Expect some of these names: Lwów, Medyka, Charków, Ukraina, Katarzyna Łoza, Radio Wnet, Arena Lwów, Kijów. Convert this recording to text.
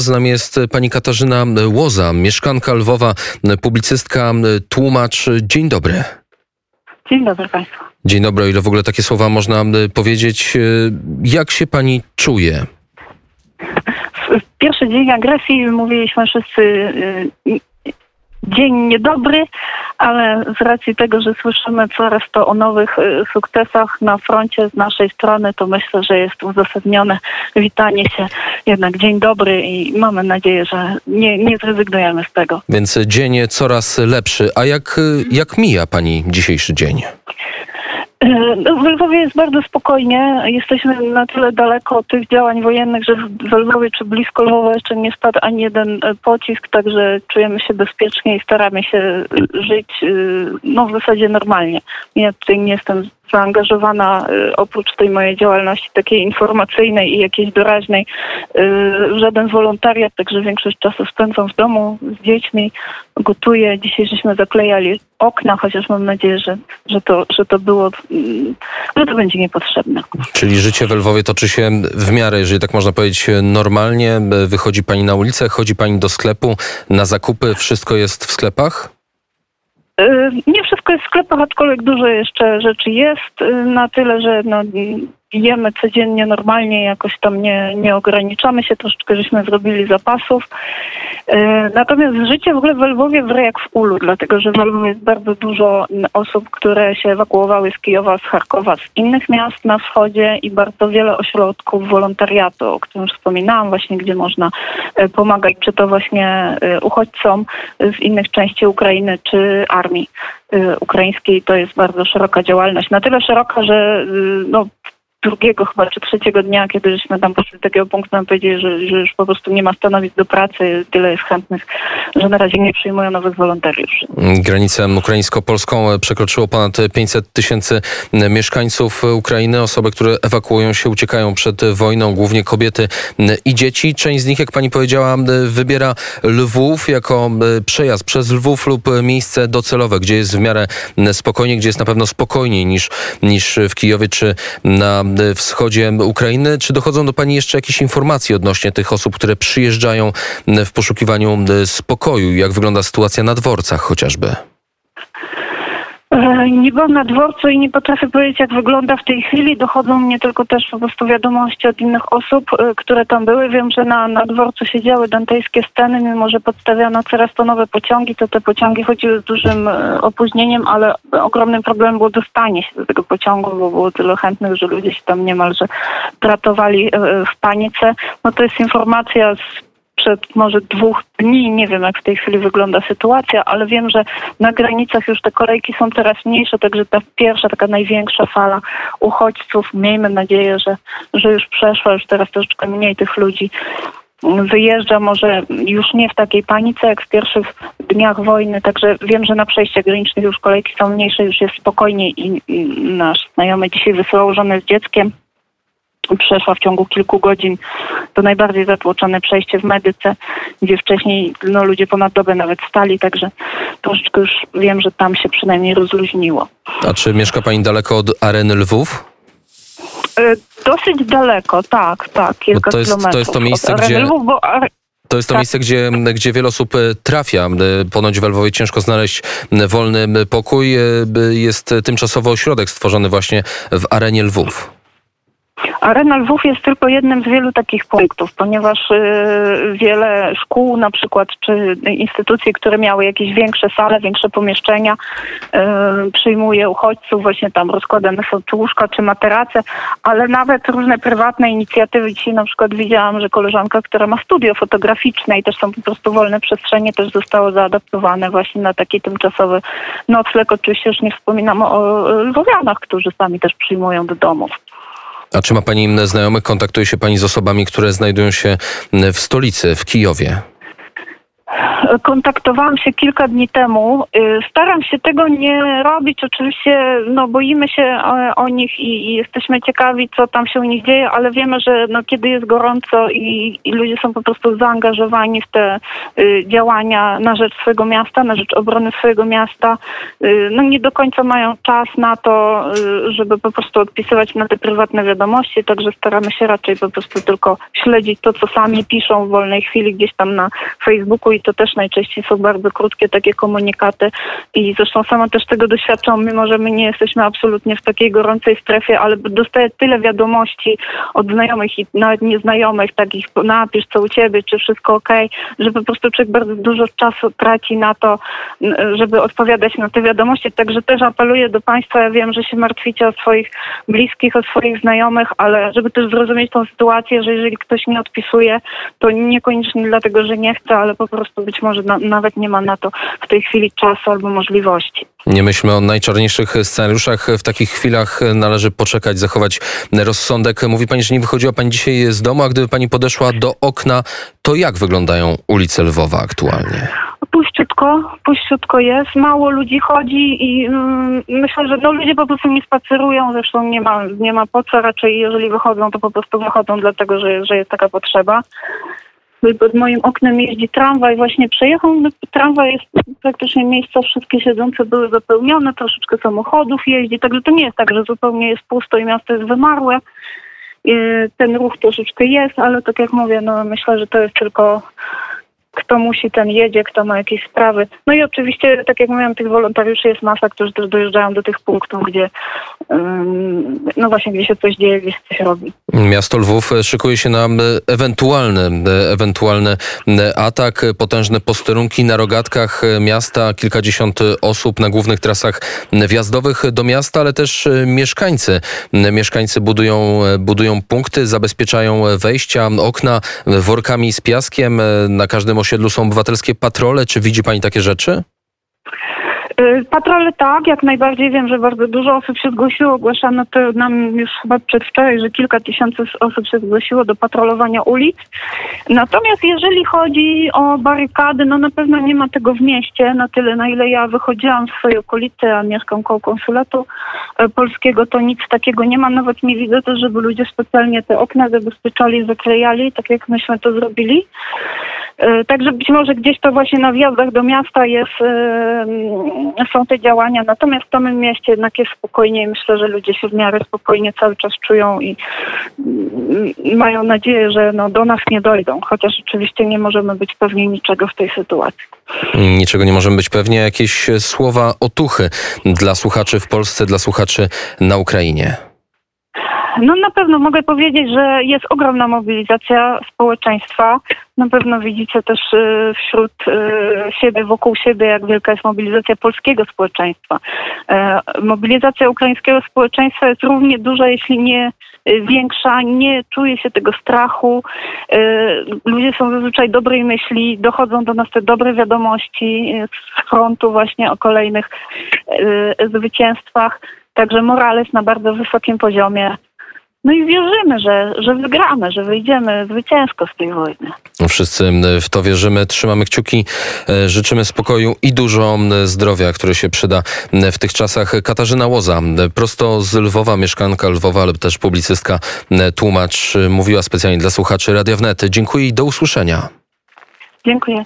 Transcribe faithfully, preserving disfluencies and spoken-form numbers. Z nami jest pani Katarzyna Łoza, mieszkanka Lwowa, publicystka, tłumacz. Dzień dobry. Dzień dobry państwu. Dzień dobry, o ile w ogóle takie słowa można powiedzieć. Jak się pani czuje? W pierwszy dzień agresji mówiliśmy wszyscy dzień niedobry, ale z racji tego, że słyszymy coraz to o nowych sukcesach na froncie z naszej strony, to myślę, że jest uzasadnione witanie się jednak dzień dobry i mamy nadzieję, że nie, nie zrezygnujemy z tego. Więc dzień coraz lepszy. A jak, jak mija pani dzisiejszy dzień? W Lwowie jest bardzo spokojnie. Jesteśmy na tyle daleko od tych działań wojennych, że w Lwowie czy blisko Lwowa jeszcze nie spadł ani jeden pocisk, także czujemy się bezpiecznie i staramy się żyć no, w zasadzie normalnie. Ja tutaj nie jestem zaangażowana oprócz tej mojej działalności takiej informacyjnej i jakiejś doraźnej w żaden wolontariat, także większość czasu spędzam w domu z dziećmi, gotuję. Dzisiaj żeśmy zaklejali okna, chociaż mam nadzieję, że, że, to, że to było, że to będzie niepotrzebne. Czyli życie we Lwowie toczy się w miarę, jeżeli tak można powiedzieć, normalnie. Wychodzi pani na ulicę, chodzi pani do sklepu na zakupy, wszystko jest w sklepach? Nie wszystko jest w sklepach, aczkolwiek dużo jeszcze rzeczy jest, na tyle, że no, jemy codziennie normalnie, jakoś tam nie, nie ograniczamy się, troszeczkę żeśmy zrobili zapasów. Natomiast życie w ogóle we Lwowie wre jak w ulu, dlatego że w Lwowie jest bardzo dużo osób, które się ewakuowały z Kijowa, z Charkowa, z innych miast na wschodzie i bardzo wiele ośrodków wolontariatu, o którym już wspominałam właśnie, gdzie można pomagać, czy to właśnie uchodźcom z innych części Ukrainy, czy armii ukraińskiej. To jest bardzo szeroka działalność, na tyle szeroka, że no, drugiego chyba, czy trzeciego dnia, kiedy żeśmy tam poszli do takiego punktu, nam powiedzieli, że, że już po prostu nie ma stanowisk do pracy, tyle jest chętnych, że na razie nie przyjmują nowych wolontariuszy. Granicę ukraińsko-polską przekroczyło ponad pięćset tysięcy mieszkańców Ukrainy. Osoby, które ewakuują się, uciekają przed wojną, głównie kobiety i dzieci. Część z nich, jak pani powiedziała, wybiera Lwów jako przejazd przez Lwów lub miejsce docelowe, gdzie jest w miarę spokojnie, gdzie jest na pewno spokojniej niż, niż w Kijowie czy na wschodzie Ukrainy. Czy dochodzą do pani jeszcze jakieś informacje odnośnie tych osób, które przyjeżdżają w poszukiwaniu spokoju? Jak wygląda sytuacja na dworcach chociażby? Nie byłam na dworcu i nie potrafię powiedzieć, jak wygląda w tej chwili. Dochodzą mnie tylko też po prostu wiadomości od innych osób, które tam były. Wiem, że na, na dworcu siedziały dantejskie sceny, mimo że podstawiano coraz to nowe pociągi, to te pociągi chodziły z dużym opóźnieniem, ale ogromnym problemem było dostanie się do tego pociągu, bo było tyle chętnych, że ludzie się tam niemalże tratowali w panice. No to jest informacja z przed może dwóch dni, nie wiem jak w tej chwili wygląda sytuacja, ale wiem, że na granicach już te kolejki są coraz mniejsze, także ta pierwsza, taka największa fala uchodźców, miejmy nadzieję, że, że już przeszła, już teraz troszeczkę mniej tych ludzi wyjeżdża, może już nie w takiej panice jak w pierwszych dniach wojny, także wiem, że na przejściach granicznych już kolejki są mniejsze, już jest spokojniej i, i nasz znajomy dzisiaj wysyłał żonę z dzieckiem. Przeszła w ciągu kilku godzin to najbardziej zatłoczone przejście w Medyce, gdzie wcześniej no, ludzie ponad dobę nawet stali, także troszeczkę już wiem, że tam się przynajmniej rozluźniło. A czy mieszka pani daleko od Areny Lwów? Y, dosyć daleko, tak, tak, kilka to jest, kilometrów to jest to miejsce, od Areny gdzie... Lwów, bo... To jest to tak. miejsce, gdzie, gdzie wiele osób trafia. Ponoć w Lwowie ciężko znaleźć wolny pokój. Jest tymczasowo ośrodek stworzony właśnie w Arenie Lwów. Arena Lwów jest tylko jednym z wielu takich punktów, ponieważ y, wiele szkół na przykład, czy instytucji, które miały jakieś większe sale, większe pomieszczenia, y, przyjmuje uchodźców, właśnie tam rozkładane są czy łóżka, czy materace, ale nawet różne prywatne inicjatywy. Dzisiaj na przykład widziałam, że koleżanka, która ma studio fotograficzne i też są po prostu wolne przestrzenie, też zostało zaadaptowane właśnie na taki tymczasowy nocleg. Oczywiście już nie wspominam o lwowianach, którzy sami też przyjmują do domów. A czy ma pani znajomych, kontaktuje się pani z osobami, które znajdują się w stolicy, w Kijowie? kontaktowałam się kilka dni temu. Staram się tego nie robić, oczywiście no, boimy się o nich i, i jesteśmy ciekawi, co tam się u nich dzieje, ale wiemy, że no, kiedy jest gorąco i, i ludzie są po prostu zaangażowani w te y, działania na rzecz swojego miasta, na rzecz obrony swojego miasta, y, no nie do końca mają czas na to, y, żeby po prostu odpisywać na te prywatne wiadomości, także staramy się raczej po prostu tylko śledzić to, co sami piszą w wolnej chwili gdzieś tam na Facebooku i to też najczęściej są bardzo krótkie takie komunikaty i zresztą sama też tego doświadczam, mimo że my nie jesteśmy absolutnie w takiej gorącej strefie, ale dostaję tyle wiadomości od znajomych i nawet nieznajomych, takich napisz co u ciebie, czy wszystko okej, że po prostu człowiek bardzo dużo czasu traci na to, żeby odpowiadać na te wiadomości, także też apeluję do Państwa, ja wiem, że się martwicie o swoich bliskich, o swoich znajomych, ale żeby też zrozumieć tą sytuację, że jeżeli ktoś nie odpisuje, to niekoniecznie dlatego, że nie chce, ale po prostu być może na, nawet nie ma na to w tej chwili czasu albo możliwości. Nie myślmy o najczarniejszych scenariuszach. W takich chwilach należy poczekać, zachować rozsądek. Mówi Pani, że nie wychodziła Pani dzisiaj z domu, a gdyby Pani podeszła do okna, to jak wyglądają ulice Lwowa aktualnie? Puściutko, puściutko jest, mało ludzi chodzi i mm, myślę, że no, ludzie po prostu nie spacerują, zresztą nie ma, nie ma po co, raczej jeżeli wychodzą, to po prostu wychodzą dlatego, że, że jest taka potrzeba. Pod moim oknem jeździ tramwaj, właśnie przejechał, tramwaj jest praktycznie miejsca, wszystkie siedzące były zapełnione, troszeczkę samochodów jeździ, także to nie jest tak, że zupełnie jest pusto i miasto jest wymarłe. Ten ruch troszeczkę jest, ale tak jak mówię, no myślę, że to jest tylko kto musi, ten jedzie, kto ma jakieś sprawy. No i oczywiście, tak jak mówiłam, tych wolontariuszy jest masa, którzy też dojeżdżają do tych punktów, gdzie ym, no właśnie, gdzie się coś dzieje, gdzie się coś robi. Miasto Lwów szykuje się na ewentualny, ewentualny atak, potężne posterunki na rogatkach miasta, kilkadziesiąt osób na głównych trasach wjazdowych do miasta, ale też mieszkańcy. Mieszkańcy budują, budują punkty, zabezpieczają wejścia, okna workami z piaskiem, na każdym osiedlu są obywatelskie patrole. Czy widzi Pani takie rzeczy? Patrole tak, jak najbardziej. Wiem, że bardzo dużo osób się zgłosiło. Ogłaszano to nam już chyba przedwczoraj, że kilka tysięcy osób się zgłosiło do patrolowania ulic. Natomiast jeżeli chodzi o barykady, no na pewno nie ma tego w mieście. Na tyle, na ile ja wychodziłam z swojej okolicy, a mieszkam koło konsulatu polskiego, to nic takiego nie ma. Nawet nie widzę też, żeby ludzie specjalnie te okna zabezpieczali, zaklejali, tak jak myśmy to zrobili. Także być może gdzieś to właśnie na wjazdach do miasta jest, są te działania, natomiast w samym mieście jednak jest spokojnie i myślę, że ludzie się w miarę spokojnie cały czas czują i mają nadzieję, że no do nas nie dojdą, chociaż oczywiście nie możemy być pewni niczego w tej sytuacji. Niczego nie możemy być pewni. Jakieś słowa otuchy dla słuchaczy w Polsce, dla słuchaczy na Ukrainie? No na pewno mogę powiedzieć, że jest ogromna mobilizacja społeczeństwa. Na pewno widzicie też wśród siebie, wokół siebie, jak wielka jest mobilizacja polskiego społeczeństwa. Mobilizacja ukraińskiego społeczeństwa jest równie duża, jeśli nie większa. Nie czuje się tego strachu. Ludzie są zazwyczaj dobrej myśli. Dochodzą do nas te dobre wiadomości z frontu właśnie o kolejnych zwycięstwach. Także morale jest na bardzo wysokim poziomie. No i wierzymy, że, że wygramy, że wyjdziemy zwycięsko z tej wojny. Wszyscy w to wierzymy, trzymamy kciuki, życzymy spokoju i dużo zdrowia, które się przyda w tych czasach. Katarzyna Łoza, prosto z Lwowa, mieszkanka Lwowa, ale też publicystka, tłumacz, mówiła specjalnie dla słuchaczy Radia Wnet. Dziękuję i do usłyszenia. Dziękuję.